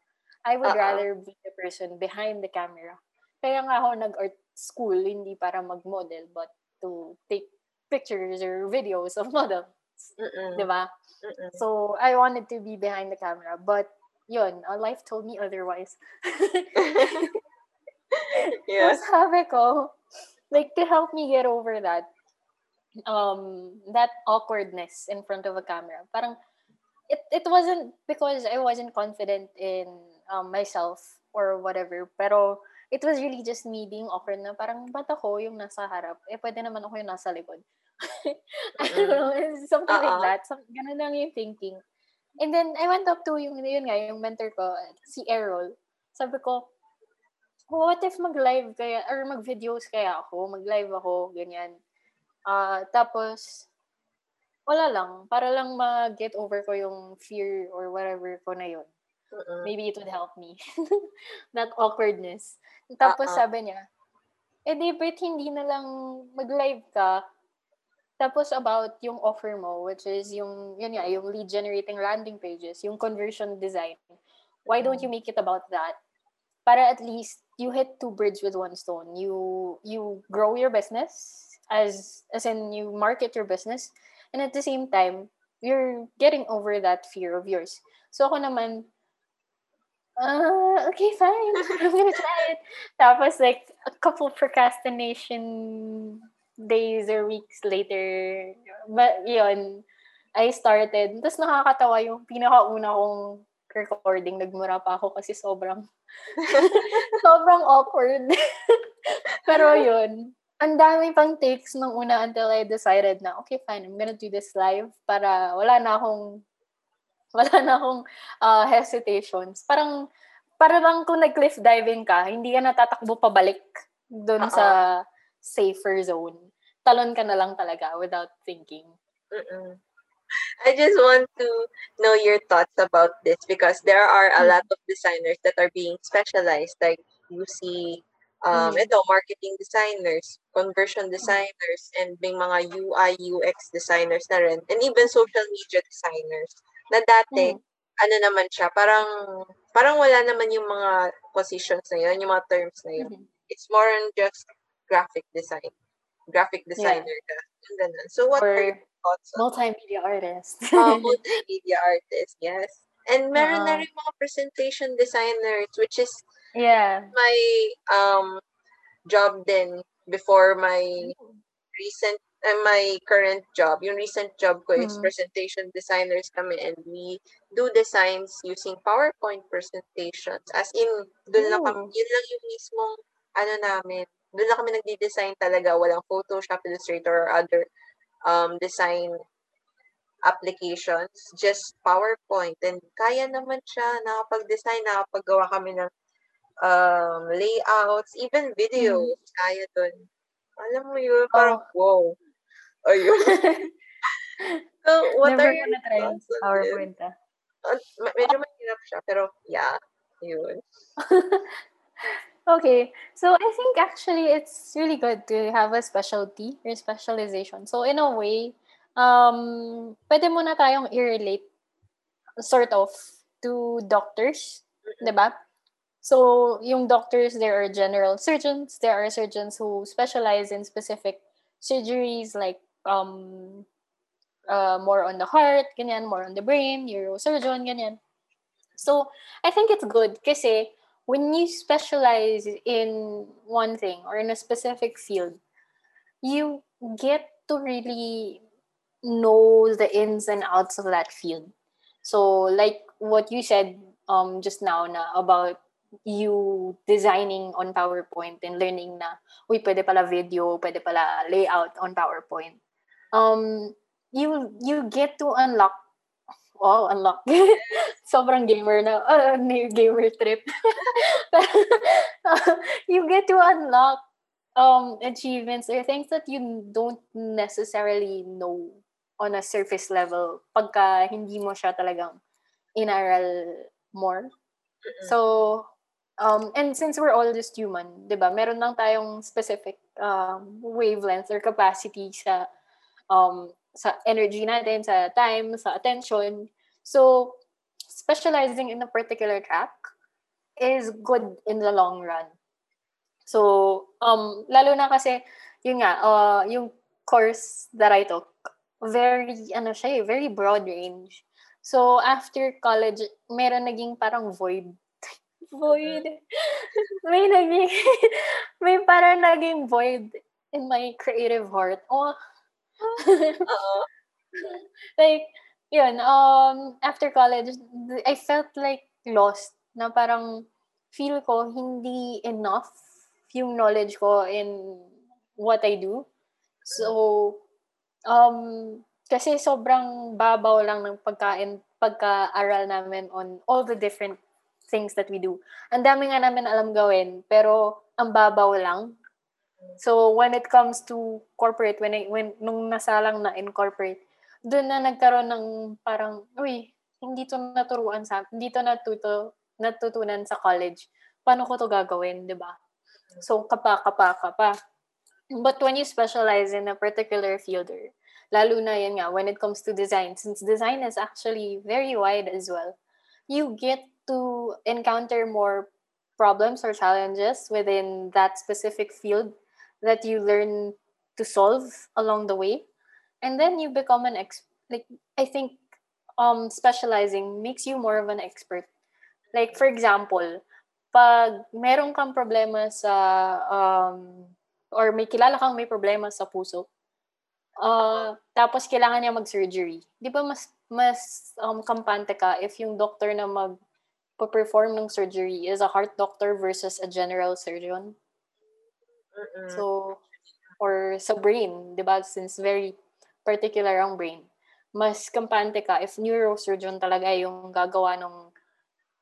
I would rather be the person behind the camera. Kaya nga ako nag-art school, hindi para mag-model, but to take pictures or videos of models. Diba? So, I wanted to be behind the camera. But, yun, life told me otherwise. Yeah. So, sabi ko, like, to help me get over that awkwardness in front of a camera. Parang, it wasn't because I wasn't confident in myself or whatever. Pero, it was really just me being awkward na parang, ba't ako yung nasa harap? Pwede naman ako yung nasa likod. I don't know, something like that. Ganun lang yung thinking. And then, I went up to yung mentor ko, si Errol. Sabi ko, what if mag-live kaya, or mag-videos kaya ako, mag-live ako, ganyan. Tapos, wala lang, para lang mag-get over ko yung fear or whatever ko na yun. Maybe it would help me. That awkwardness. Tapos sabi niya, but hindi na lang mag-live ka. Tapos about yung offer mo, which is yung lead generating landing pages, yung conversion design. Why don't you make it about that? Para at least you hit two birds with one stone. You grow your business, as in you market your business, and at the same time, you're getting over that fear of yours. So ako naman, okay, fine. I'm gonna try it. Tapos like a couple procrastination days or weeks later, but yun, I started. Tapos nakakatawa yung pinakauna kong recording, nagmura pa ako kasi sobrang awkward. Pero yun, ang dami pang takes nung una until I decided na, okay, fine, I'm gonna do this live para wala na akong hesitations. Parang kung nag-cliff diving ka, hindi ka natatakbo pabalik doon sa safer zone. Talon ka na lang talaga without thinking. I just want to know your thoughts about this because there are a lot of designers that are being specialized. Like you see, marketing designers, conversion designers, and may mga UI, UX designers na rin. And even social media designers na dati, ano naman siya, parang wala naman yung mga positions na yun, yung mga terms na yun. It's more on just graphic designer ka. And then, so what are your thoughts on multimedia artist? Multimedia artist, yes. And meron na rin mga presentation designers, which is my job then before my recent my current job, yung recent job ko is presentation designers kami, and we do designs using PowerPoint presentations. As in, doon lang kami, yun lang yung mismong, ano namin, doon lang kami nagdi-design talaga, walang Photoshop, Illustrator, or other design applications, just PowerPoint. And kaya naman siya, nakapag-design, nakapaggawa kami ng layouts, even videos, kaya doon. Alam mo yun, parang wow. Ayun. So, what never are your thoughts on PowerPoint? Medyo mahirap siya, pero yeah, yun. Okay. So, I think actually it's really good to have a specialty or specialization. So, in a way, pwede muna tayong i-relate sort of to doctors, diba? So, yung doctors, there are general surgeons. There are surgeons who specialize in specific surgeries like more on the heart, ganyan, more on the brain, neurosurgeon, ganyan. So, I think it's good kasi when you specialize in one thing or in a specific field, you get to really know the ins and outs of that field. So, like what you said just now na about you designing on PowerPoint and learning na, uy, pwede pala video, pwede pala layout on PowerPoint. You get to unlock. Sobrang gamer na, new gamer trip. You get to unlock achievements or things that you don't necessarily know on a surface level pagka hindi mo siya talagang inaral more. So, and since we're all just human, diba, meron lang tayong specific wavelength or capacity sa energy natin, sa time, sa attention. So, specializing in a particular track is good in the long run. So, lalo na kasi, yun nga, yung course that I took, very broad range. So, after college, meron naging parang void. May parang naging void in my creative heart. Oh. Like, yun, after college, I felt like lost. Na parang feel ko hindi enough yung knowledge ko in what I do. So, kasi sobrang babaw lang ng pagka-aral namin on all the different things that we do. Ang dami nga namin alam gawin, pero ang babaw lang. So, when it comes to corporate, nung nasalang na in corporate, doon na nagkaroon ng parang, uy, hindi to natutunan sa college. Paano ko to gagawin, diba? So, kapa. But when you specialize in a particular field, lalo na yan nga, when it comes to design, since design is actually very wide as well, you get to encounter more problems or challenges within that specific field that you learn to solve along the way. And then you become an expert. Like, I think specializing makes you more of an expert. Like, for example, pag meron kang problema sa, or may kilala kang may problema sa puso, tapos kailangan niya mag-surgery. Di ba mas kampante ka if yung doctor na mag-perform ng surgery is a heart doctor versus a general surgeon? So, or sa brain, di ba? Since very particular ang brain. Mas kampante ka if neurosurgeon talaga yung gagawa ng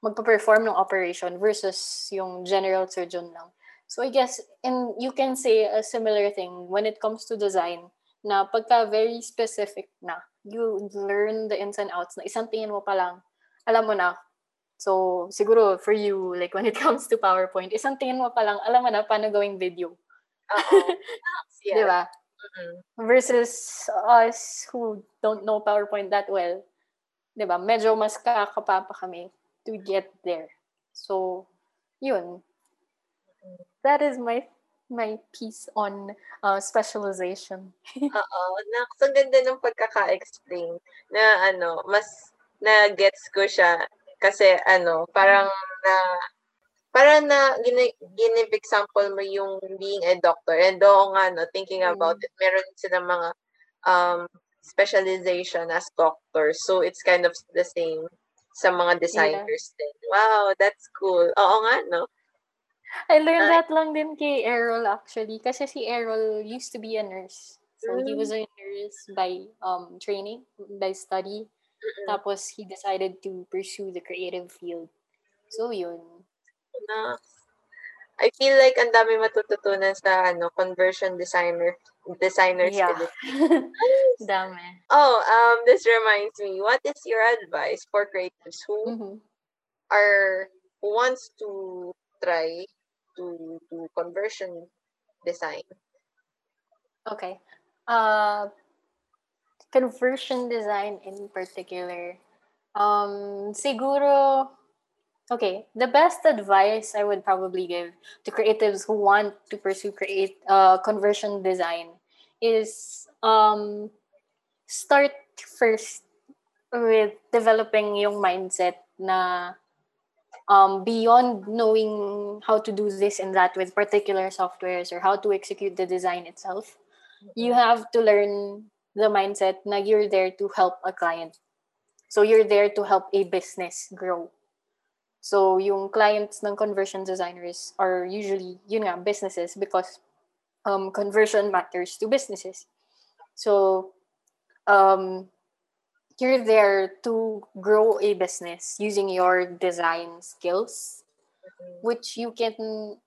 magpa-perform ng operation versus yung general surgeon lang. So, I guess, and you can say a similar thing when it comes to design. Na pagka very specific na, you learn the ins and outs na isang tingin mo pa lang, alam mo na. So, siguro for you, like when it comes to PowerPoint, isang tingin mo pa lang, alam mo na paano gawing video. Yeah. Diba? Versus us who don't know PowerPoint that well. Diba? Medyo mas kakapapa kami to get there. So, yun. That is my piece on specialization. Ang ganda ng pagkaka-explain na ano, mas na gets ko siya kasi ano, parang na para na ginib example mo yung being a doctor. And oo nga, no, thinking about it, meron silang mga specialization as doctors. So it's kind of the same sa mga designers din. Wow, that's cool. Oo nga, no? I learned that lang din kay Errol actually. Kasi si Errol used to be a nurse. So he was a nurse by training, by study. Tapos he decided to pursue the creative field. So yun. I feel like ang dami matututunan sa Conversion Designers Philippines. Dami. Oh, this reminds me, what is your advice for creatives who wants to try to do conversion design? Okay. Conversion design in particular. Siguro, okay, the best advice I would probably give to creatives who want to pursue conversion design is start first with developing yung mindset na beyond knowing how to do this and that with particular softwares or how to execute the design itself, you have to learn the mindset na you're there to help a client. So you're there to help a business grow. So yung clients ng conversion designers are usually, yun nga, businesses because conversion matters to businesses. So you're there to grow a business using your design skills, which you can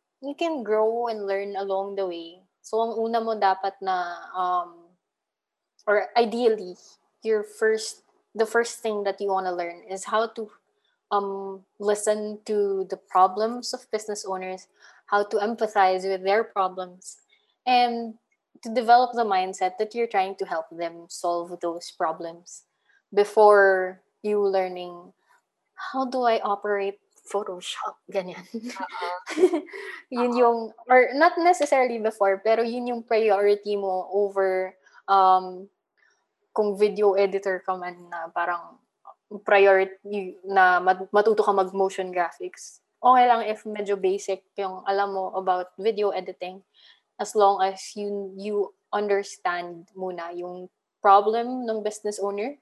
grow and learn along the way. So ang una mo dapat na or ideally, the first thing that you want to learn is how to listen to the problems of business owners, how to empathize with their problems, and to develop the mindset that you're trying to help them solve those problems before you learning, how do I operate Photoshop? Ganyan. Yun yung, or not necessarily before, pero yun yung priority mo over kung video editor ka man na parang priority na matuto ka mag-motion graphics. Okay lang if medyo basic yung alam mo about video editing as long as you understand muna yung problem ng business owner.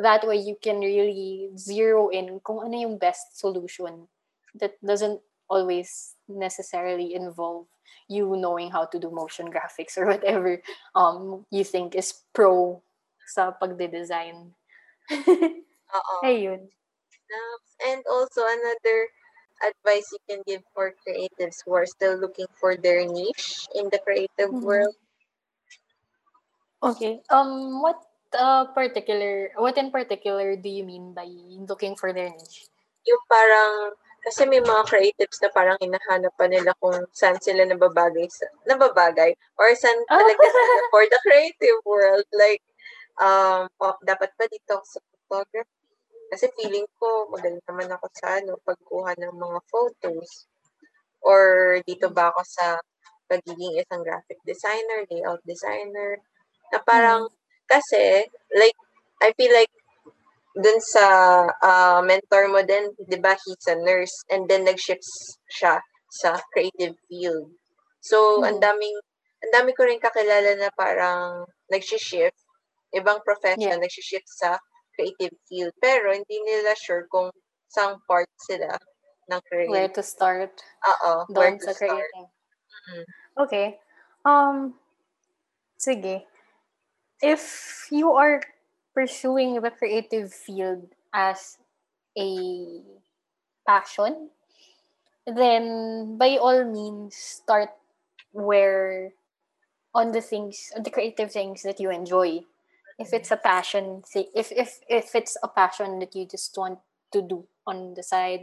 That way you can really zero in kung ano yung best solution that doesn't always necessarily involve you knowing how to do motion graphics or whatever you think is pro sa pagde-design. Ayun. And also another advice you can give for creatives who are still looking for their niche in the creative world. Okay. What in particular do you mean by looking for their niche? Yung parang kasi may mga creatives na parang hinahanap pa nila kung saan sila nababagay or saan talaga sila for the creative world. Like, dapat ba dito sa photography? Kasi feeling ko, magaling naman ako sa pagkuha ng mga photos. Or dito ba ako sa pagiging isang graphic designer, layout designer? Na parang, kasi, like, I feel like dun sa mentor mo din, di ba, he's a nurse and then nag-shift siya sa creative field. So, ang dami ko rin kakilala na parang nag-shift, ibang profession, nag-shift sa creative field. Pero hindi nila sure kung saan part sila ng creative. Where to start. Where to start. Creating. Okay. Sige. If you are pursuing the creative field as a passion, then by all means start on the creative things that you enjoy. If it's a passion, if it's a passion that you just want to do on the side,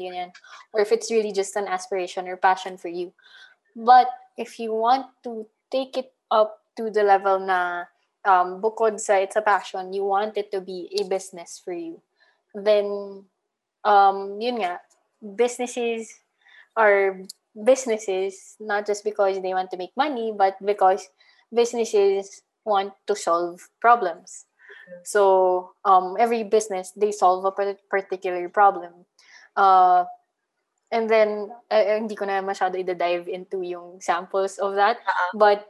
or if it's really just an aspiration or passion for you. But if you want to take it up to the level na bukod sa it's a passion, you want it to be a business for you, then yun nga, businesses are businesses not just because they want to make money but because businesses want to solve problems. So every business, they solve a particular problem. And then, hindi ko na masyado i-dive into yung samples of that. Uh-huh. But,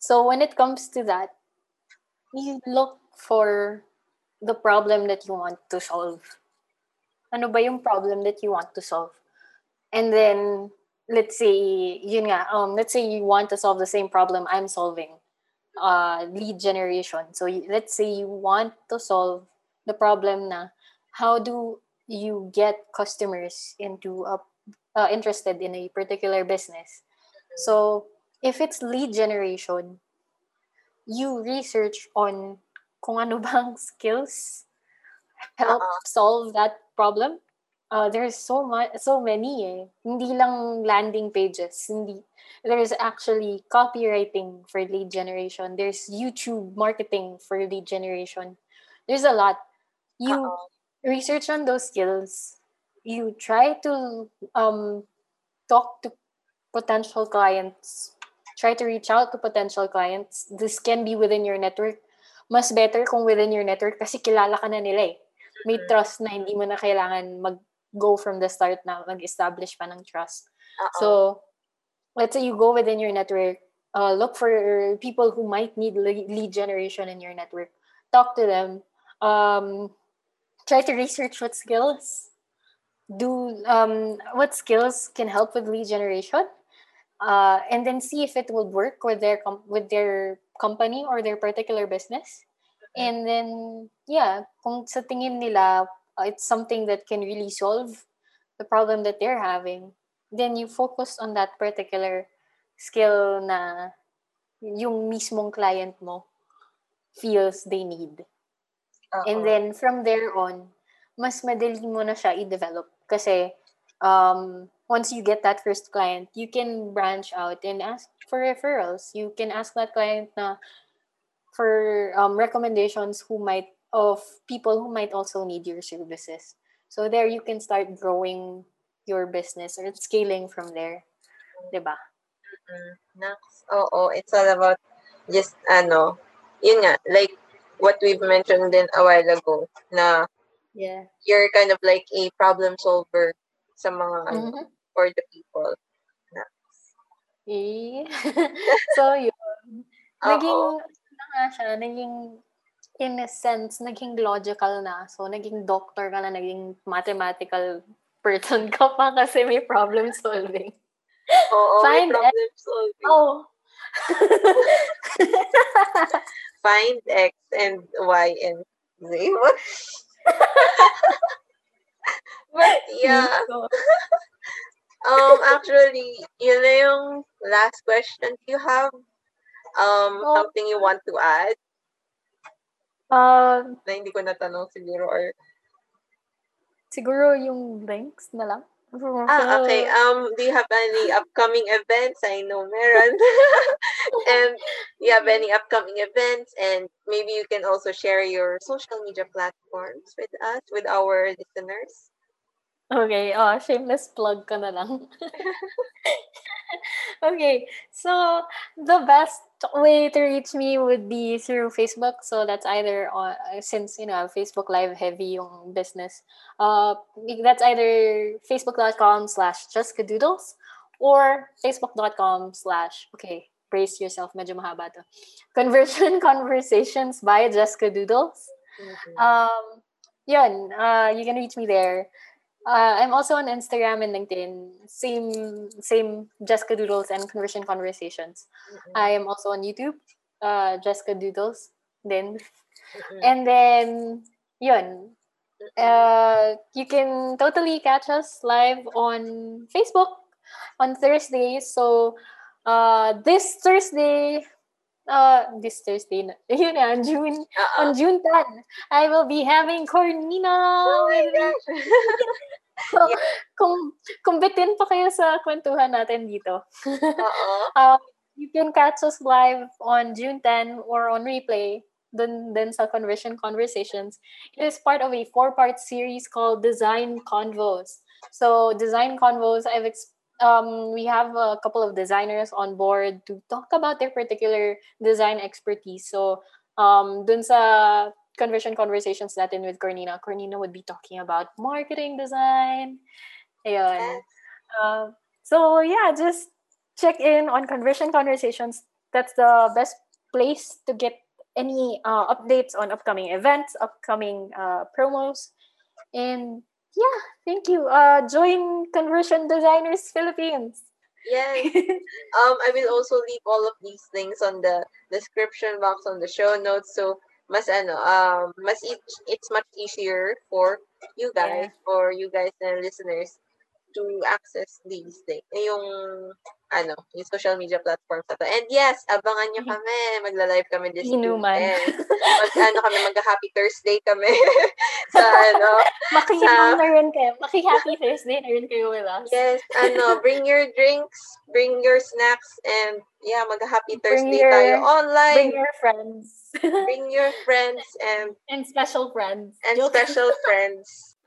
so when it comes to that, you look for the problem that you want to solve. Ano ba yung problem that you want to solve? And then, let's say, yun nga, let's say you want to solve the same problem I'm solving, lead generation. So let's say you want to solve the problem na how do you get customers into interested in a particular business. So if it's lead generation, you research on kung ano bang skills help solve that problem. There's so many. Hindi lang landing pages. Hindi. There's actually copywriting for lead generation. There's YouTube marketing for lead generation. There's a lot. You research on those skills. You try to talk to potential clients. Try to reach out to potential clients. This can be within your network. Mas better kung within your network kasi kilala ka na nila eh. May trust na hindi mo na kailangan mag-go from the start na mag-establish pa ng trust. Uh-oh. So, let's say you go within your network, look for people who might need lead generation in your network. Talk to them. Try to research what skills do, what skills can help with lead generation, and then see if it would work with their company or their particular business. And then, yeah, kung sa tingin nila, it's something that can really solve the problem that they're having, then you focus on that particular skill na yung mismong client mo feels they need. Uh-oh. And then, from there on, mas madali mo na siya i-develop. Kasi, once you get that first client, you can branch out and ask for referrals. You can ask that client na, for recommendations of people who might also need your services. So there you can start growing your business or scaling from there. Diba? Next. Oo, it's all about just, yun nga, like what we've mentioned then a while ago na yeah. You're kind of like a problem solver sa mga, for the people. Next. Yeah. So yun. Naging, in a sense, naging logical na. So, naging doctor ka na, naging mathematical person ka pa kasi may problem solving. Oo, find problem solving. Oh. Find X and Y and Z. But, yeah. Actually, yun na yung last question you have. Something you want to add? Na hindi ko natanong siguro or... Siguro yung links na lang. Okay. Do you have any upcoming events? I know meron. And you have any upcoming events? And maybe you can also share your social media platforms with us, with our listeners. Okay. Shameless plug ka na lang. Okay, so the best way to reach me would be through Facebook. So that's either on, since Facebook Live heavy yung business. That's either facebook.com/JessicaDoodles or facebook.com/ brace yourself. Medyo mahaba to. Conversion Conversations by Jessica Doodles. Yun. You can reach me there. I'm also on Instagram and LinkedIn. Same Jessica Doodles and Conversion Conversations. I am also on YouTube, Jessica Doodles. And then, yun. You can totally catch us live on Facebook on Thursdays. So, this Thursday, on June 10, I will be having Cornina. Oh my gosh. So, yeah. Kung bitin pa kayo sa kwentuhan natin dito. You can catch us live on June 10 or on replay then sa Conversion Conversations. It is part of a 4-part series called Design Convos. So, Design Convos, I've we have a couple of designers on board to talk about their particular design expertise. So, dun sa Conversion Conversations natin with Cornina. Cornina would be talking about marketing design. Ayun. So yeah, just check in on Conversion Conversations. That's the best place to get any updates on upcoming events, upcoming promos. And yeah, thank you. Join Conversion Designers Philippines. Yes. I will also leave all of these things on the description box on the show notes. So it's much easier for you guys, and listeners to access these things. Yung social media platforms nato. And yes, abangan nyo kami. Magla-live kami this weekend. Mag-happy Thursday kami. Maki-happy Thursday na rin kayo with us. Yes, bring your drinks, bring your snacks, and yeah, mag-happy Thursday tayo online. Bring your friends. And special friends.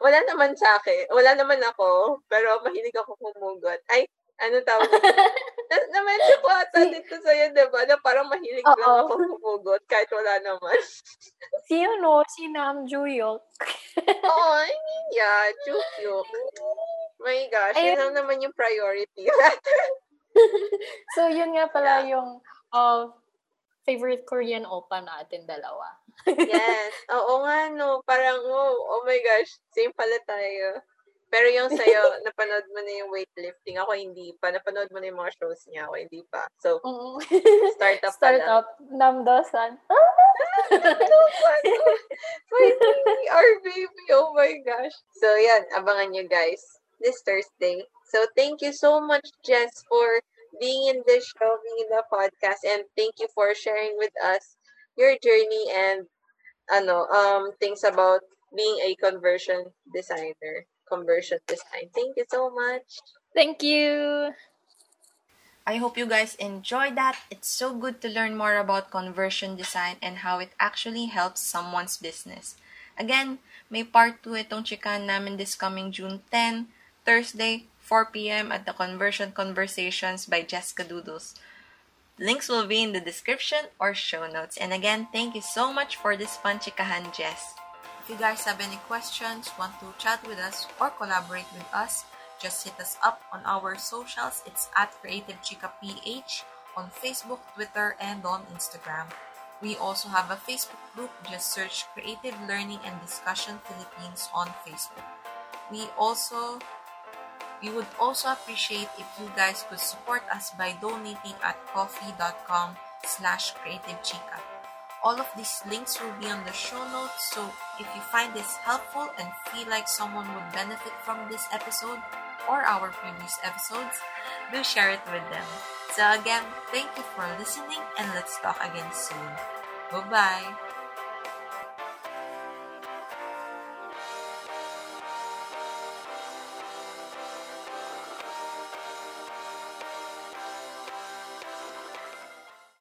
Wala naman sa akin. Wala naman ako, pero mahilig ako humugot. Ay, tawag dito? Na-mention ko ata dito sa'yo, diba? Na parang mahilig lang ako humugot kahit wala naman. Si Nam Juyok. Oo, I mean, yeah, Juyok. My gosh, yun lang naman yung priority. So, yun nga pala yung favorite Korean oppa natin dalawa. Yes. Oo nga, no. Parang, oh my gosh, same pala tayo. Pero yung sa'yo, napanood mo na yung weightlifting. Ako hindi pa. Napanood mo na yung mga shows niya. Ako hindi pa. So, Startup. Namdosan. My baby, our baby. Oh my gosh. So, yan. Abangan nyo, guys. This Thursday. So, thank you so much, Jess, for being in this show, being in the podcast, and thank you for sharing with us your journey and things about being a conversion design. Thank you so much. Thank you. I hope you guys enjoyed that. It's so good to learn more about conversion design and how it actually helps someone's business. Again, may part 2 itong chikahan namin this coming June 10, Thursday, 4 p.m. at the Conversion Conversations by Jessica Doodles. Links will be in the description or show notes. And again, thank you so much for this fun chikahan, Jess. If you guys have any questions, want to chat with us, or collaborate with us, just hit us up on our socials. It's at Creative Chica PH on Facebook, Twitter, and on Instagram. We also have a Facebook group. Just search Creative Learning and Discussion Philippines on Facebook. We would also appreciate if you guys could support us by donating at coffee.com/creativechica. All of these links will be on the show notes, so if you find this helpful and feel like someone would benefit from this episode or our previous episodes, do share it with them. So again, thank you for listening, and let's talk again soon. Bye-bye!